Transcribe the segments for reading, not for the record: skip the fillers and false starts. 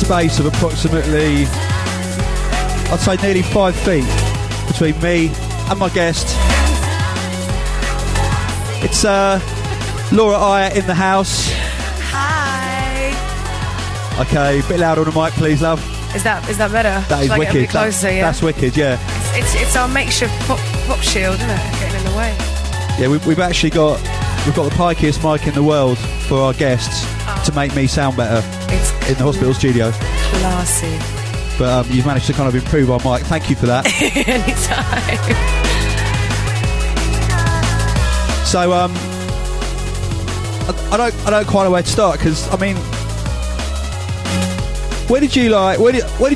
space of approximately, I'd say nearly 5 feet between me and my guest. It's Laura Iyer in the house. Hi. Okay, a bit louder on the mic, please, love. Is that better? That is wicked. Closer, yeah. That's wicked, yeah. It's our makeshift pop shield, isn't it? Getting in the way. Yeah, we've got the pikiest mic in the world for our guests to make me sound better. It's in the hospital studio. Classy. But you've managed to kind of improve our mic. Thank you for that. Anytime. So I don't quite know where to start, because I mean, where did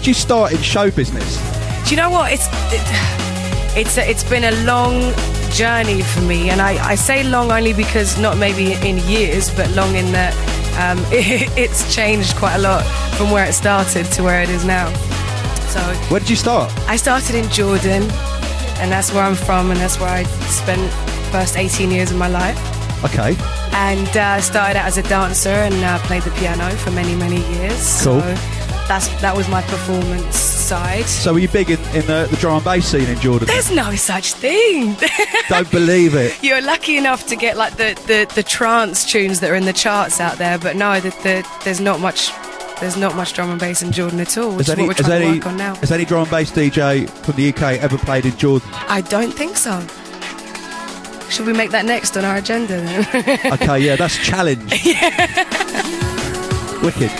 you start in show business? Do you know what? It's been a long journey for me, and I say long only because not maybe in years, but long in that it's changed quite a lot from where it started to where it is now. So where did you start? I started in Jordan, and that's where I'm from, and that's where I spent the first 18 years of my life. Okay. And I started out as a dancer and played the piano for many, many years. Cool. So that was my performance side. So were you big in the drum and bass scene in Jordan? There's no such thing. Don't believe it. You're lucky enough to get like the trance tunes that are in the charts out there, but no, there's not much drum and bass in Jordan at all, which is what we're trying to work on now. Has any drum and bass DJ from the UK ever played in Jordan? I don't think so. Should we make that next on our agenda then? Okay, yeah, that's a challenge. Yeah. Wicked.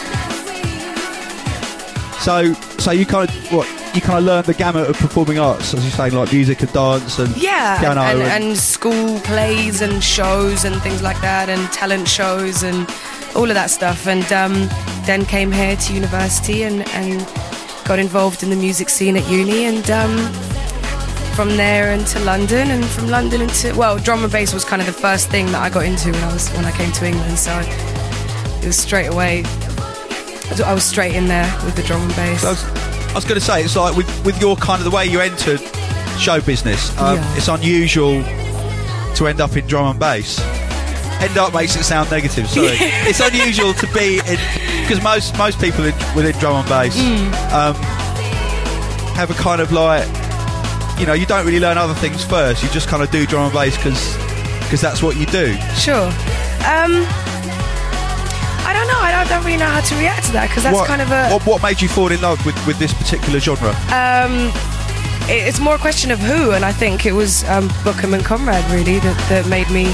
So you kind of learned the gamut of performing arts, as you're saying, like music and dance and piano and school plays and shows and things like that, and talent shows and all of that stuff, and then came here to university and got involved in the music scene at uni, and from there into London, and from London into, well, drum and bass was kind of the first thing that I got into when I came to England, so it was straight away. I was straight in there with the drum and bass. So I was going to say, it's like with your kind of the way you entered show business, it's unusual to end up in drum and bass. End up makes it sound negative, sorry. Yeah. It's unusual to be in, because most people within drum and bass have a kind of like, you know, you don't really learn other things first, you just kind of do drum and bass because that's what you do. Sure. I don't really know how to react to that, because that's kind of a... What made you fall in love with this particular genre? It's more a question of who, and I think it was Bookham and Conrad, really, that made me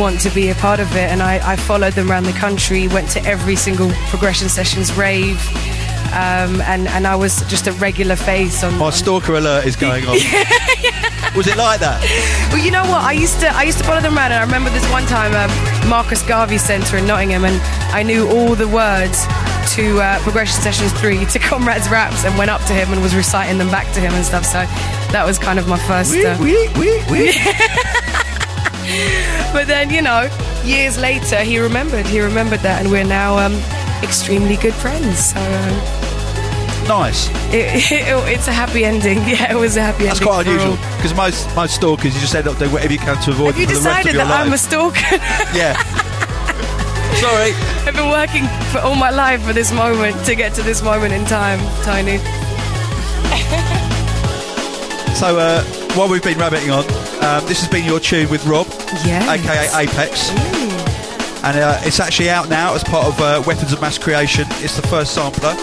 want to be a part of it, and I followed them around the country, went to every single Progression Sessions rave, and I was just a regular face on... My stalker alert is going on. Yeah. Was it like that? Well, you know what, I used to follow them around, and I remember this one time, Marcus Garvey Centre in Nottingham, and I knew all the words to Progression Sessions 3, to Comrades Raps, and went up to him and was reciting them back to him and stuff, so that was kind of my first... Wee. But then, you know, years later, he remembered that, and we're now... extremely good friends, so nice. It's a happy ending. Yeah, it was a happy ending. That's quite unusual, because most stalkers, you just end up doing whatever you can to avoid them for the rest of your life. Have you decided that I'm a stalker? Yeah. Sorry, I've been working for all my life for this moment, to get to this moment in time, Tiny. So while we've been rabbiting on, this has been your tune with Rob, aka Apex. Ooh. And it's actually out now as part of Weapons of Mass Creation. It's the first sampler.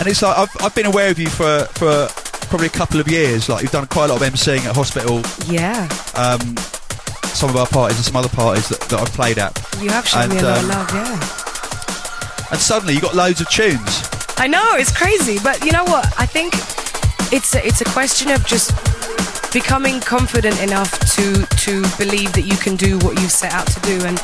And it's like, I've been aware of you for probably a couple of years. Like, you've done quite a lot of MCing at hospital. Yeah. Some of our parties and some other parties that I've played at. You have shown me a lot of love, yeah. And suddenly you got loads of tunes. I know, it's crazy, but you know what? I think it's a question of just becoming confident enough to believe that you can do what you set out to do, and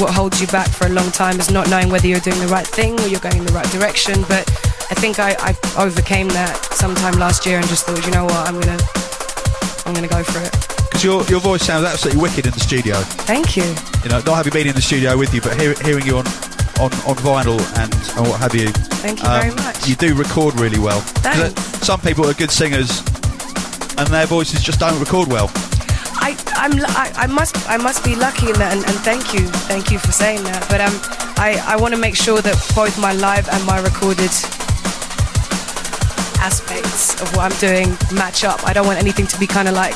what holds you back for a long time is not knowing whether you're doing the right thing or you're going in the right direction. But I think I overcame that sometime last year and just thought, you know what, I'm gonna go for it. Your voice sounds absolutely wicked in the studio. Thank you. You know, not having been in the studio with you, but hearing you on on vinyl and what have you. Thank you very much. You do record really well. Thanks. Some people are good singers and their voices just don't record well. I must be lucky in that, and thank you for saying that. But I want to make sure that both my live and my recorded aspects of what I'm doing match up. I don't want anything to be kind of like,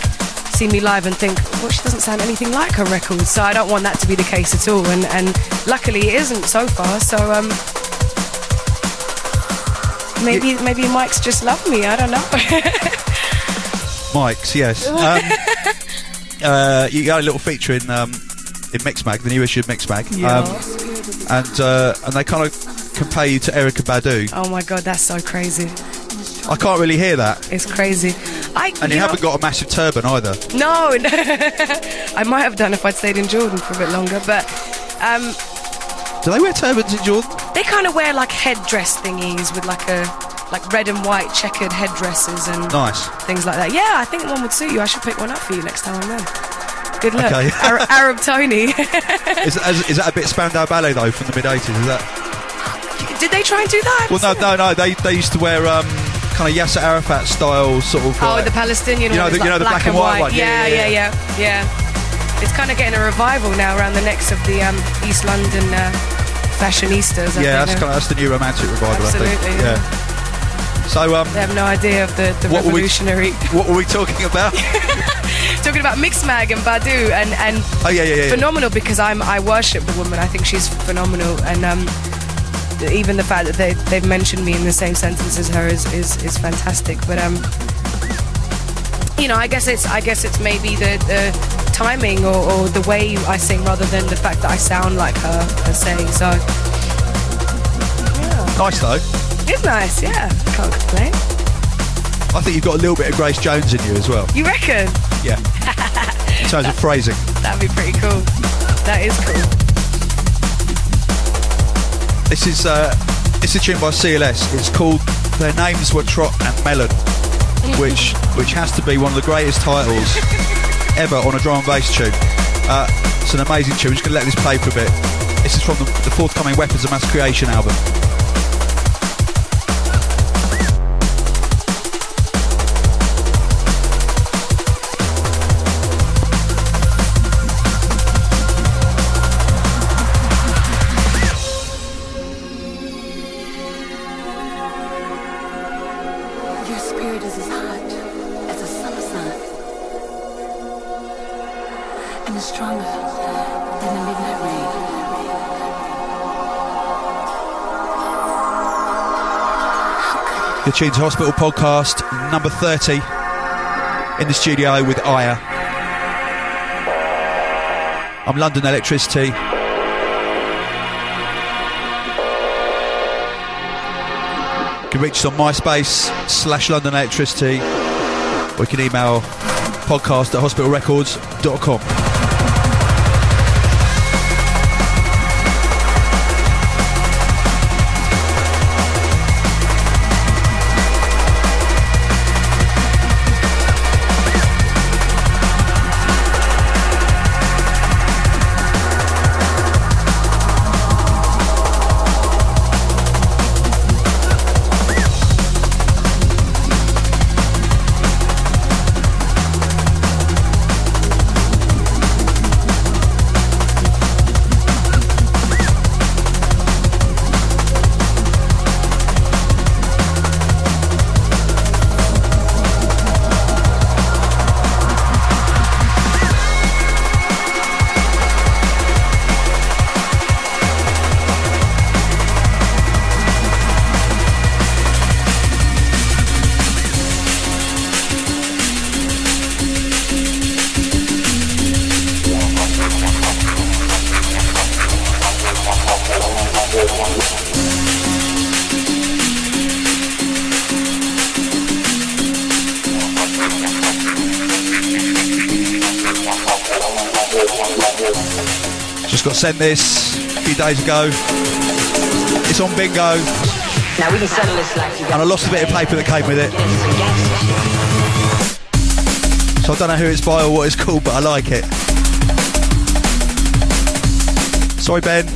see me live and think, well, she doesn't sound anything like her records. So I don't want that to be the case at all. And luckily it isn't so far. So maybe Mike's just loved me. I don't know. Mike's, yes. You got a little feature in Mixmag, the new issue of Mixmag, and they kind of compare you to Erykah Badu. Oh my god, that's so crazy. I can't really hear that. It's crazy. You haven't got a massive turban either. No, I might have done if I'd stayed in Jordan for a bit longer. But do they wear turbans in Jordan? They kind of wear like headdress thingies with like red and white checkered headdresses and things like that. Yeah, I think one would suit you. I should pick one up for you next time I'm there. Good luck. Okay. Arab Tony. Is that a bit Spandau Ballet though from the mid 80s? Is that? Did they try and do that? Well, no. They used to wear kind of Yasser Arafat style sort of. Oh, the Palestinian. You know, the black and white one. Yeah. It's kind of getting a revival now around the necks of the East London fashionistas. That's the new romantic revival. Absolutely, I think. Yeah. So, I have no idea of the revolutionary. What were we talking about? Talking about Mixmag and Badu and phenomenal, because I worship the woman. I think she's phenomenal, and even the fact that they've mentioned me in the same sentence as her is fantastic. But I guess it's maybe the timing or the way I sing rather than the fact that I sound like her per se. So yeah. Nice though. It's nice, yeah. Can't complain. I think you've got a little bit of Grace Jones in you as well. You reckon? Yeah. In terms of phrasing. That'd be pretty cool. That is cool. This is it's a tune by CLS. It's called Their Names Were Trot and Melon, which has to be one of the greatest titles ever on a drum and bass tune. It's an amazing tune. We're just going to let this play for a bit. This is from the forthcoming Weapons of Mass Creation album. You're tuned to Hospital Podcast number 30 in the studio with Iyer. I'm London Electricity. You can reach us on MySpace /London Electricity. Or you can email podcast at hospitalrecords.com. Sent this a few days ago. It's on bingo. Now we can settle this like you got, and I lost a bit of paper that came with it. So I don't know who it's by or what it's called, but I like it. Sorry, Ben.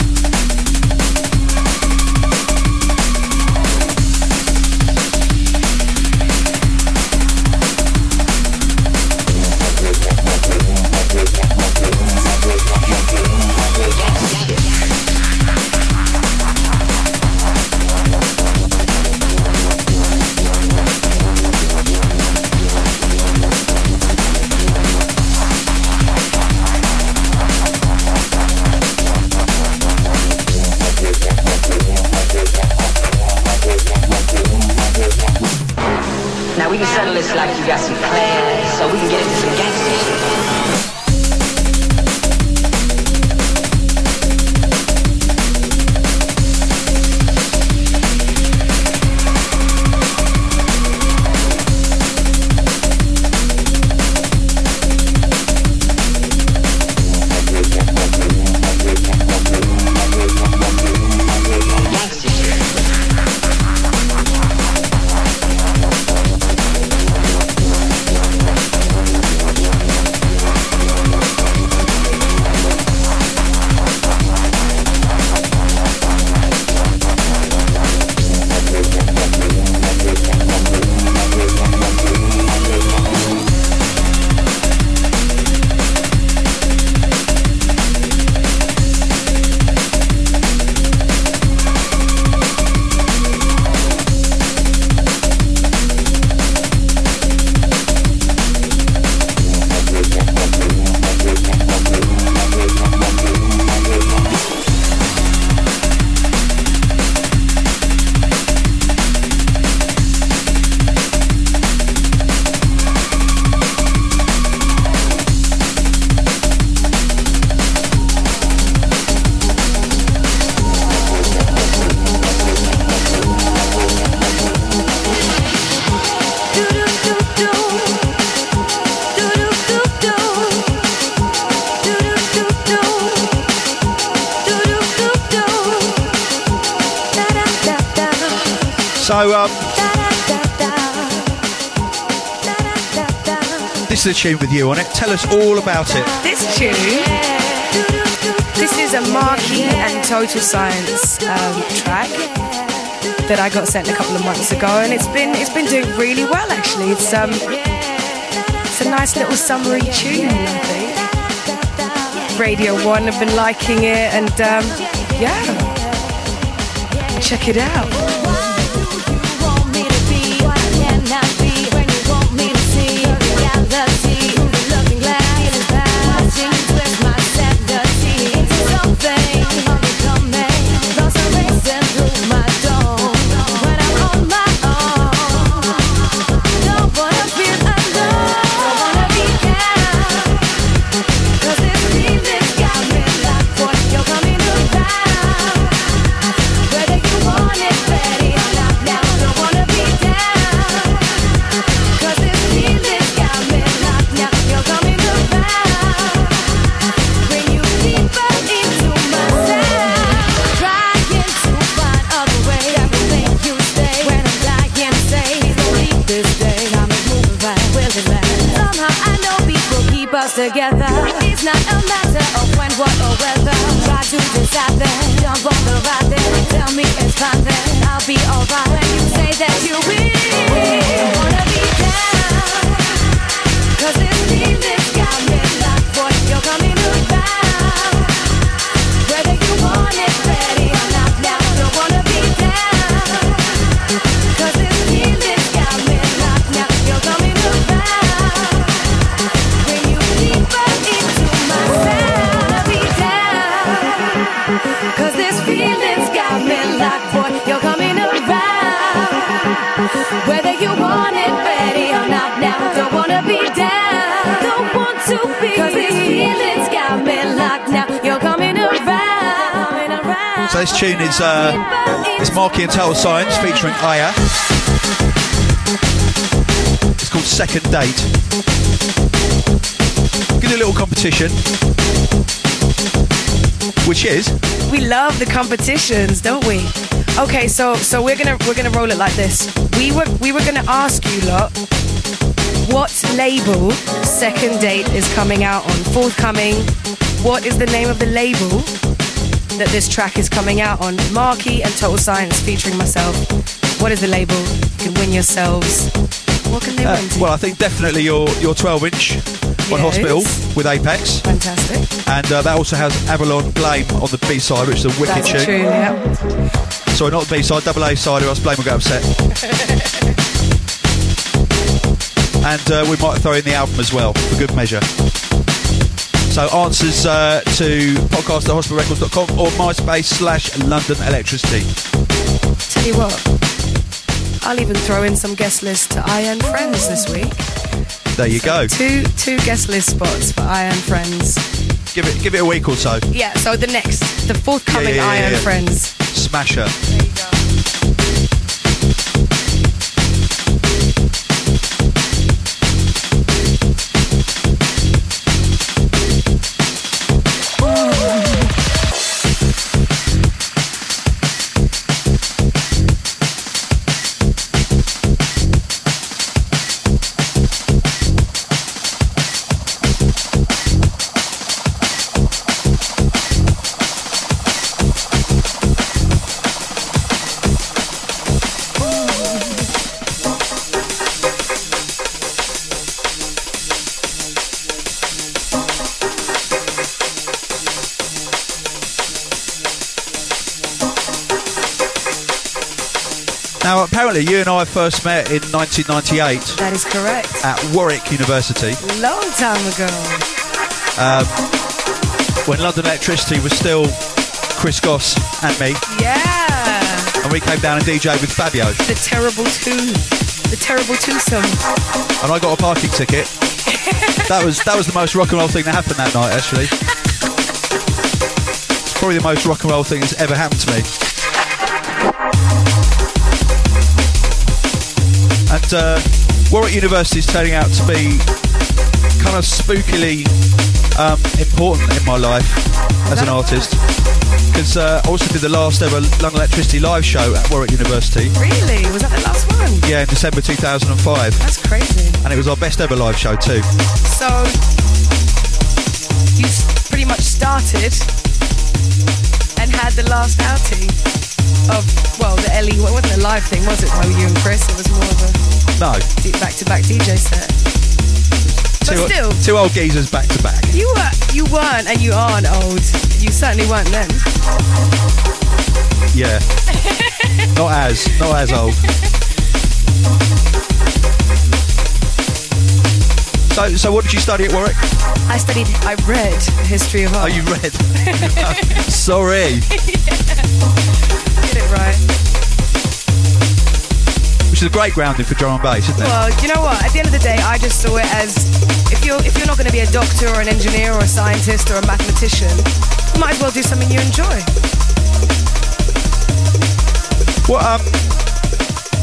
we can settle this like you got some plans, so we can get into some gangster shit. The tune with you on it. Tell us all about it. This tune, this is a Marky and Total Science track that I got sent a couple of months ago, and it's been doing really well actually. It's a nice little summery tune, I think. Radio 1 have been liking it, and yeah, check it out. Together, it's not a matter of when, what, or whether. Try to decide that, don't bother right there. Tell me it's fine then, I'll be alright. When you say that you will wanna be down, 'cause it seems it's got me locked, boy, you're coming around. Whether you want it ready or not, now don't wanna be down, 'cause it seems it's got me locked, now you're coming around. You're coming around, whether you want it ready or not. Now don't wanna be down, don't want to be, 'cause this feeling's got me locked. Now you're coming around. So this tune is it's Marky and Total Science featuring Iyer. It's called Second Date. Give it a little competition. Which is? We love the competitions, don't we? Okay, so we're gonna roll it like this. We were gonna ask you lot what label Second Date is coming out on, forthcoming. What is the name of the label that this track is coming out on? Marky and Total Science featuring myself. What is the label? You can win yourselves. What can they win? Well, I think definitely your 12-inch. On yes. Hospital with Apex. Fantastic. And that also has Avalon Blame on the B-side, which is a wicked tune. That's true, yeah. Sorry, not the B-side, double A-side, or else Blame will get upset. And we might throw in the album as well, for good measure. So answers to podcast at hospitalrecords.com or MySpace /London Electricity. Tell you what, I'll even throw in some guest lists to Iron Friends this week. There you go. Two guest list spots for Iron Friends. Give it a week or so. Yeah, so the forthcoming Iron Friends. Smasher. There you go. You and I first met in 1998. That is correct. At Warwick University. Long time ago. When London Electricity was still Chris Goss and me. Yeah. And we came down and DJed with Fabio. The terrible twosome. And I got a parking ticket. That was the most rock and roll thing that happened that night, actually. It's probably the most rock and roll thing that's ever happened to me. And Warwick University is turning out to be kind of spookily important in my life as an artist, because I also did the last ever London Electricity live show at Warwick University. Really? Was that the last one? Yeah, in December 2005. That's crazy. And it was our best ever live show too. So you pretty much started and had the last outing of, well, the Ellie, well, it wasn't a live thing, was it, though, you and Chris? It was more of a back-to-back DJ set. But still... Two old geezers back-to-back. You weren't, and you aren't old. You certainly weren't then. Yeah. Not as old. So what did you study at Warwick? I read History of Art. Oh, you read? Sorry. Get it right. Which is a great grounding for drum and bass, isn't it? Well, do you know what? At the end of the day, I just saw it as, if you're not going to be a doctor or an engineer or a scientist or a mathematician, you might as well do something you enjoy. Well,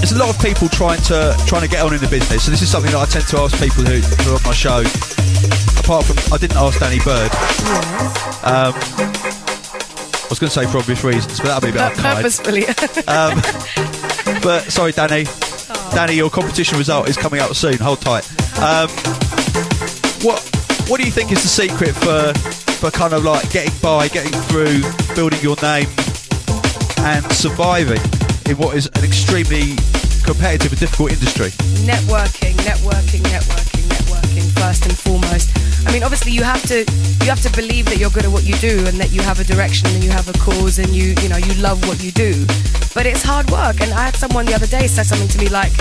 there's a lot of people trying to get on in the business, so this is something that I tend to ask people who are on my show. Apart from, I didn't ask Danny Bird. Yes. I was going to say for obvious reasons, but that'll be a bit unkind. Purposefully. But sorry, Danny. Aww. Danny, your competition result is coming up soon. Hold tight. What do you think is the secret for kind of like getting by, getting through, building your name, and surviving in what is an extremely competitive and difficult industry? Networking, first and foremost. I mean, obviously you have to believe that you're good at what you do, and that you have a direction and you have a cause, and you love what you do. But it's hard work. And I had someone the other day say something to me like,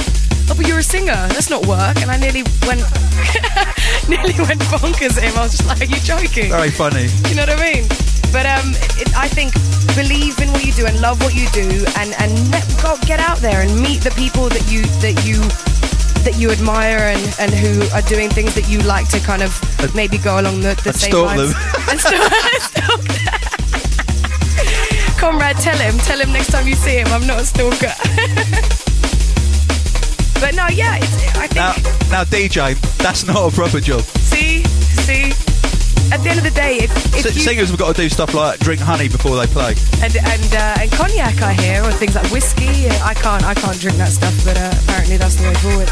"Oh, but you're a singer. That's not work." And I nearly went bonkers at him. I was just like, "Are you joking?" Very funny. You know what I mean? But I think believe in what you do and love what you do, and get out there and meet the people that you admire and who are doing things that you like to kind of maybe go along the same lines. And stalk them. Comrade, tell him next time you see him, I'm not a stalker. But no, yeah, I think... Now DJ, that's not a proper job. See? At the end of the day, if singers have got to do stuff like drink honey before they play. And cognac, I hear, or things like whiskey. I can't drink that stuff, but apparently that's the way forward.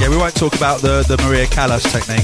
Yeah, we won't talk about the Maria Callas technique.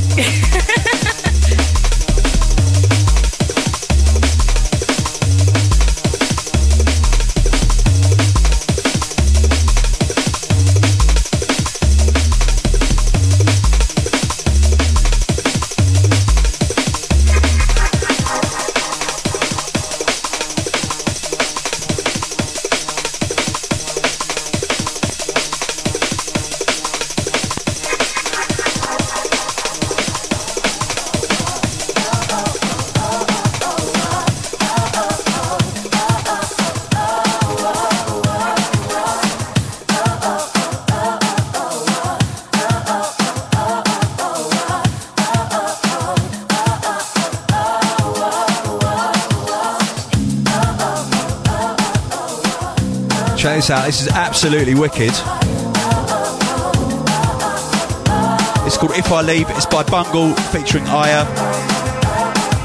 check this out. This is absolutely wicked. It's called If I Leave. It's by Bungle featuring Iyer.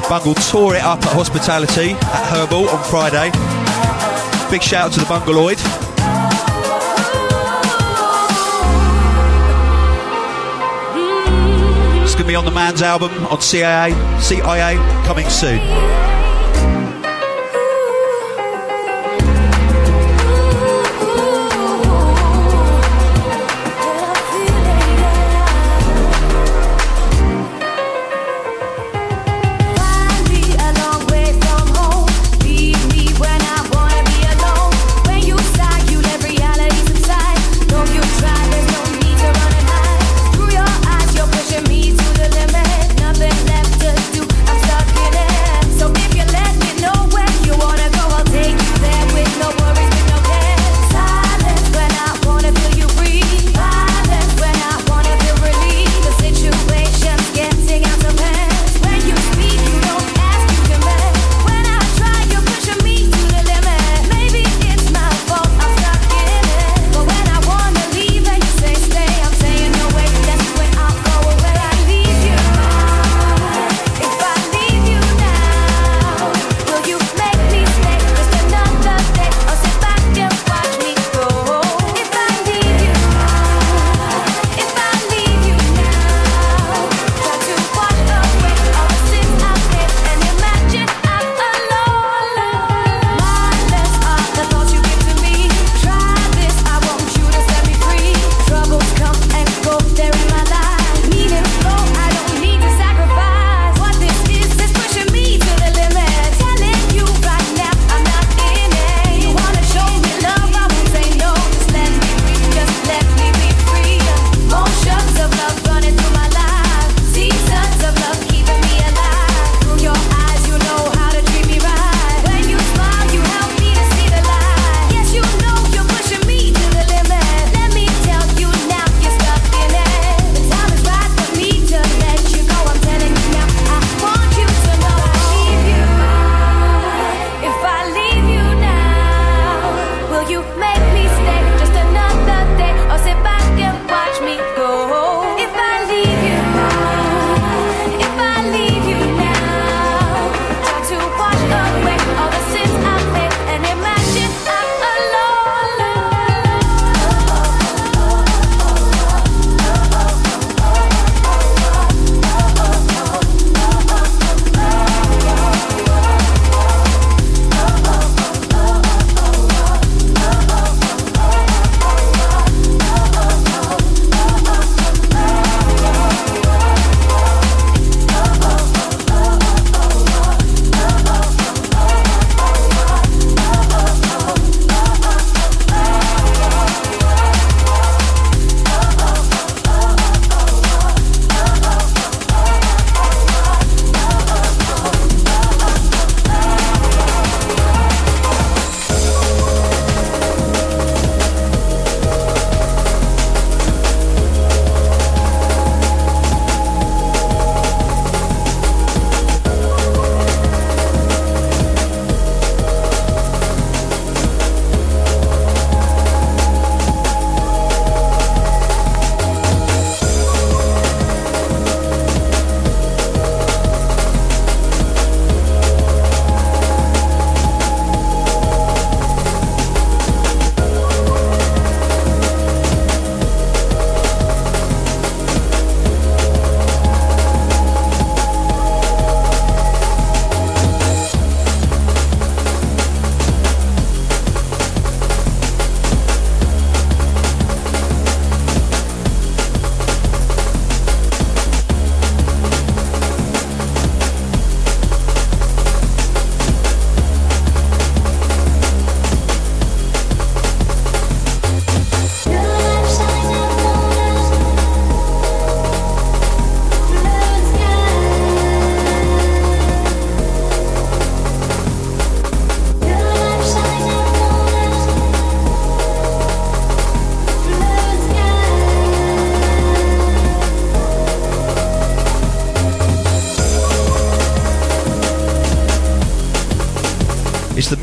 Bungle tore it up at Hospitality at Herbal on Friday. Big shout out to the Bungaloid. It's going to be on the Man's album on CIA coming soon.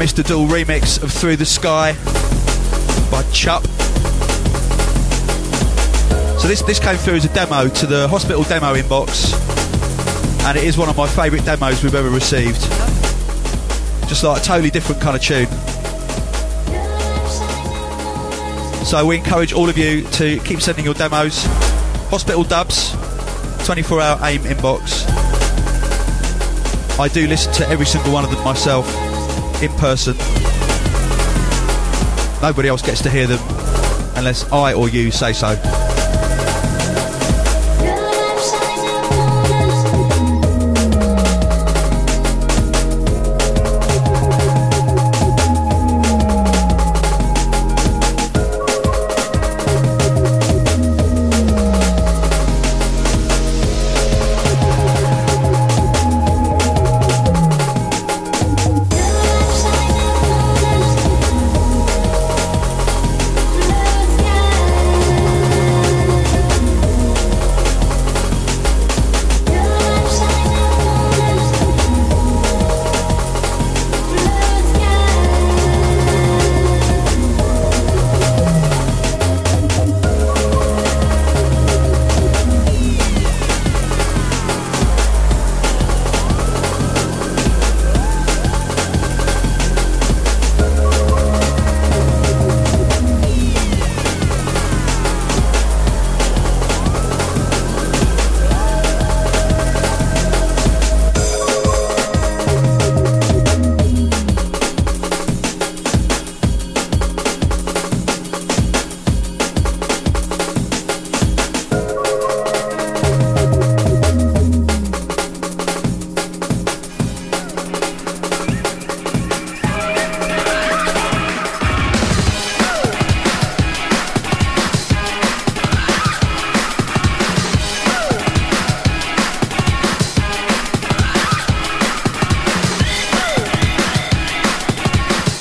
Mr. Dull remix of Through the Sky by Chup. So this came through as a demo to the hospital demo inbox, and it is one of my favourite demos we've ever received. Just like a totally different kind of tune. So we encourage all of you to keep sending your demos. Hospital Dubs, 24-hour AIM inbox. I do listen to every single one of them myself, in person. Nobody else gets to hear them unless I or you say so.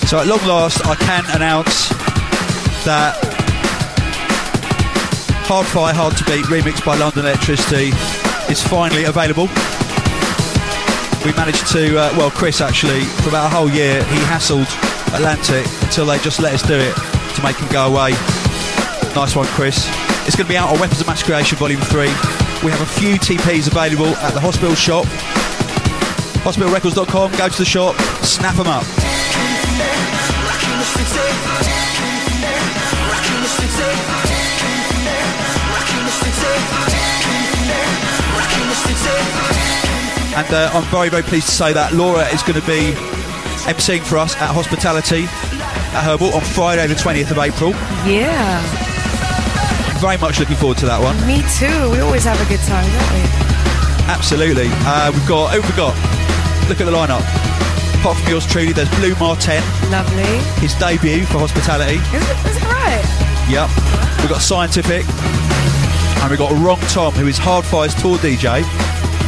So at long last, I can announce that Hard Fire, Hard to Beat, remixed by London Electricity, is finally available. We managed to, well, Chris actually, for about a whole year, he hassled Atlantic until they just let us do it to make him go away. Nice one, Chris. It's going to be out on Weapons of Mass Creation Volume 3. We have a few TPs available at the hospital shop. Hospitalrecords.com, go to the shop, snap them up. And I'm very, very pleased to say that Laura is going to be emceeing for us at Hospitality at Herbal on Friday the 20th of April. Yeah. Very much looking forward to that one. Me too. We always have a good time, don't we? Absolutely. Who have we got? Look at the lineup. Apart from yours truly, there's Blue Marten. Lovely. His debut for Hospitality. Is it right? Yep. We've got Scientific. And we've got Wrong Tom, who is Hardfire's tour DJ.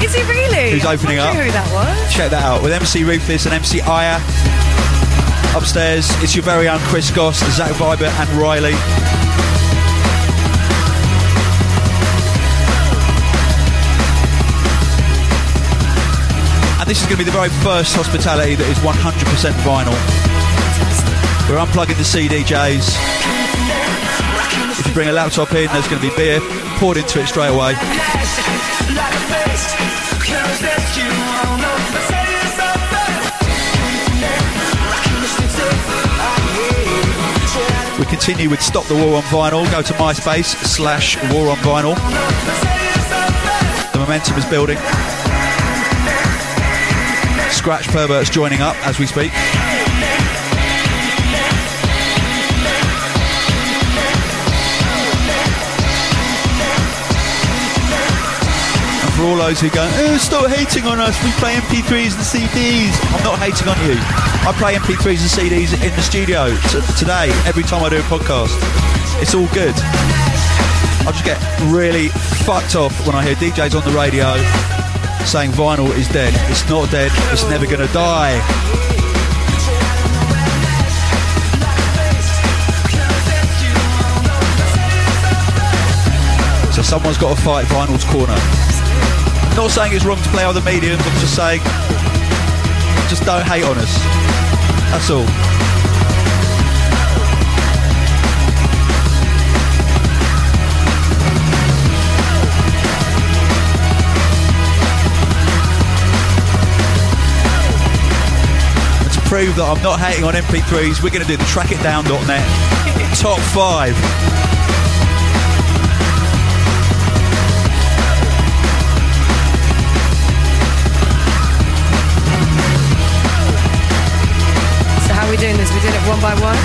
Is he really? Who's opening up? I don't know who that was. Check that out. With MC Ruthless and MC Iyer. Upstairs, it's your very own Chris Goss, Zach Viber and Riley. And this is going to be the very first Hospitality that is 100% vinyl. We're unplugging the CDJs. If you bring a laptop in, there's going to be beer poured into it straight away. We continue with Stop the War on Vinyl. Go to MySpace/War on Vinyl. The momentum is building. Scratch Perverts joining up as we speak. For all those who go, oh, stop hating on us, we play MP3s and CDs. I'm not hating on you. I play MP3s and CDs in the studio today, every time I do a podcast. It's all good. I just get really fucked off when I hear DJs on the radio saying vinyl is dead. It's not dead, it's never going to die. So someone's got to fight vinyl's corner. I'm not saying it's wrong to play other mediums, I'm just saying, just don't hate on us. That's all. prove that I'm not hating on MP3s, we're going to do the trackitdown.net top 5. So how are we doing this? We're doing it one by one?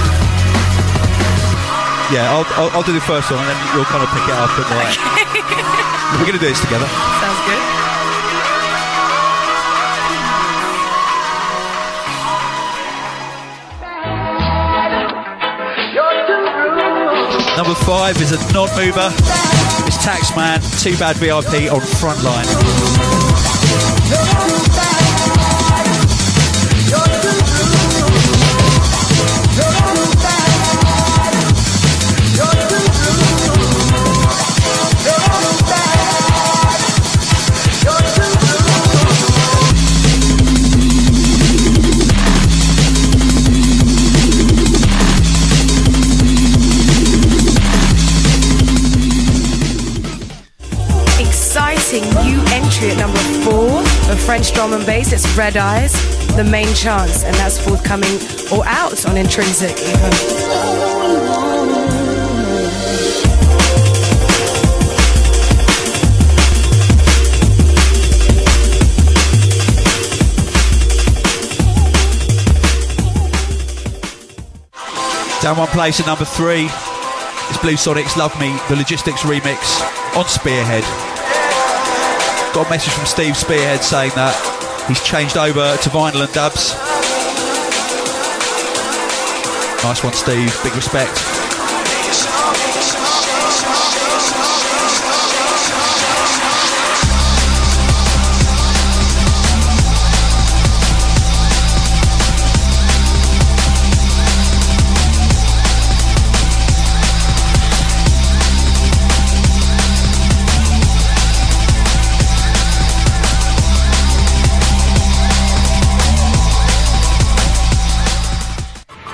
Yeah, I'll do the first one and then we'll kind of pick it up and okay. We're going to do this together. Sounds good. Number 5 is a non-mover. It's Taxman, Too Bad VIP on Frontline. New entry at number 4 of French drum and bass. It's Red Eyes, The Main Chance, and that's forthcoming or out on Intrinsic. Down one place at number 3 is Blue Sonic's Love Me, the Logistics remix on Spearhead. Got a message from Steve Spearhead saying that he's changed over to vinyl and dubs. Nice one, Steve. Big respect.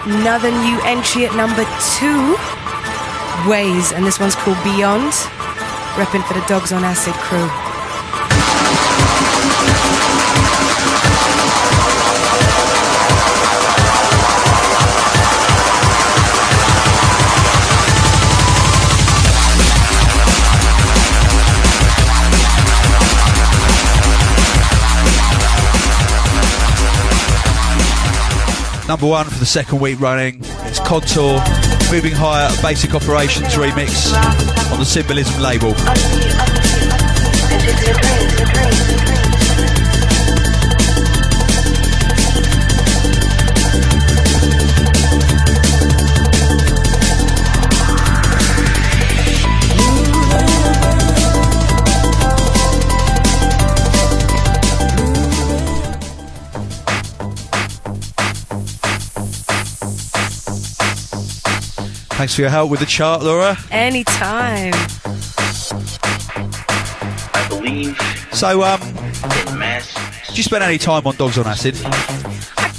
Another new entry at number 2, Waze, and this one's called Beyond, repping for the Dogs on Acid crew. Number 1 for the second week running, it's Contour, Moving Higher, Basic Operations remix on the Symbolism label. Thanks for your help with the chart, Laura. Anytime. I believe. So, do you spend any time on Dogs on Acid?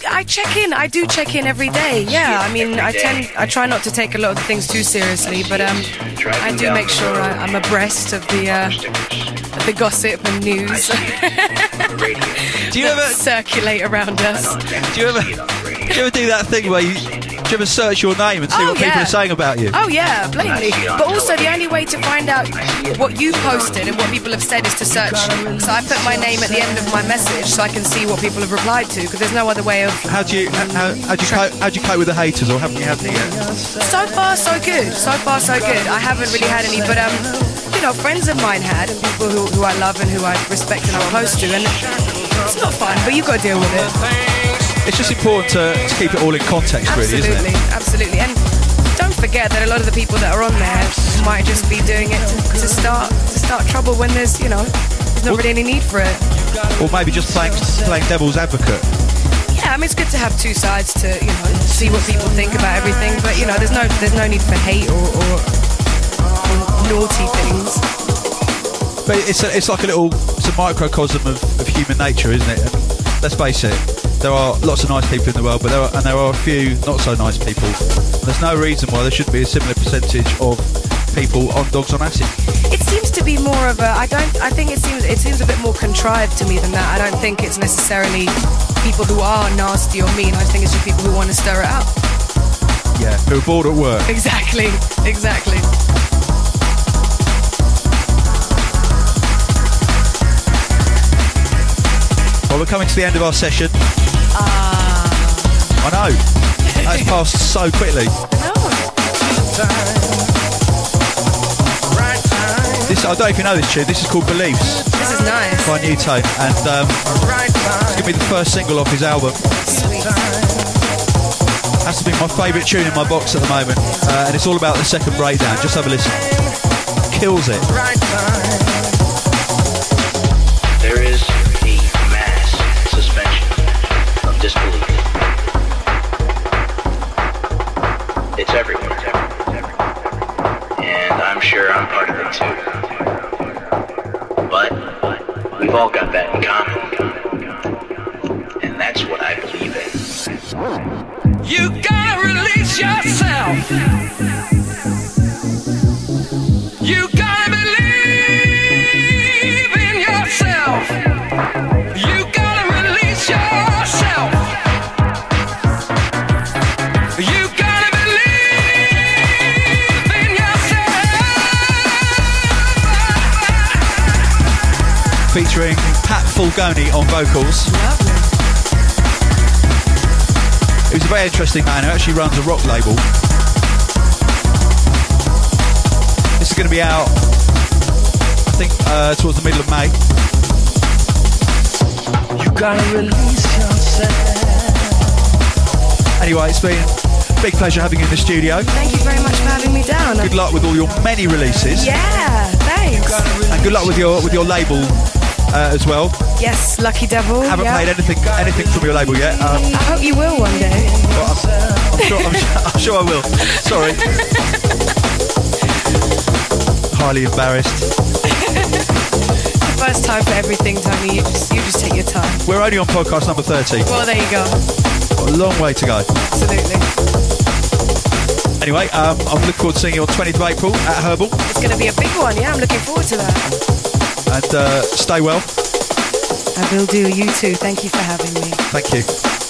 I check in. I do check in every day. Yeah, I mean, I try not to take a lot of things too seriously, but I do make sure I'm abreast of the gossip and news. Do you ever circulate around us? Do you ever do that thing where you ever search your name and see what people are saying about you? Oh yeah, blatantly. But also the only way to find out what you've posted and what people have said is to search. So I put my name at the end of my message so I can see what people have replied to, because there's no other way of. How do you cope with the haters, or haven't you had any yet? So far so good. So far so good. I haven't really had any, but you know, friends of mine had, and people who I love and who I respect and I'm close to, and it's not fun, but you've got to deal with it. It's just important to keep it all in context, really, isn't it? Absolutely, absolutely. And don't forget that a lot of the people that are on there might just be doing it to start trouble when there's, you know, there's not really any need for it. Or maybe just playing devil's advocate. Yeah, I mean, it's good to have two sides to, you know, see what people think about everything. But you know, there's no need for hate or naughty things. But it's like a microcosm of human nature, isn't it? Let's face it. There are lots of nice people in the world, but there are a few not so nice people. And there's no reason why there shouldn't be a similar percentage of people on Dogs on Acid. It seems to be more of a. I think it seems a bit more contrived to me than that. I don't think it's necessarily people who are nasty or mean. I think it's just people who want to stir it up. Yeah, who are bored at work. Exactly, exactly. Well, we're coming to the end of our session. I know. That's passed so quickly. I know. Right time. This, I don't even know this tune. This is called Beliefs. This is nice. By Newtone. And it's going to be the first single off his album. Sweet. Has to be my favourite tune in my box at the moment. And it's all about the second breakdown. Just have a listen. Kills it. Right time. There is disbelief. It's everywhere. And I'm sure I'm part of it too. But we've all got that in common. And that's what I believe in. You gotta release yourself. You gotta believe in yourself. You gotta release yourself. Featuring Pat Fulgoni on vocals. Lovely. He was a very interesting man who actually runs a rock label. This is going to be out, I think, towards the middle of May. You gotta release yourself. Anyway, it's been a big pleasure having you in the studio. Thank you very much for having me down. Good luck with all your many releases. Yeah, thanks. And good luck with your label. As well. Yes, Lucky Devil. Haven't played anything from your label yet. I hope you will one day. Well, I'm sure I will. Sorry. Highly embarrassed. It's the first time for everything, Tony. You just take your time. We're only on podcast number 30. Well, there you go. Got a long way to go. Absolutely. Anyway, I'm looking forward to seeing you on 20th of April at Herbal. It's going to be a big one. Yeah, I'm looking forward to that. And stay well. I will do. You too. Thank you for having me. Thank you.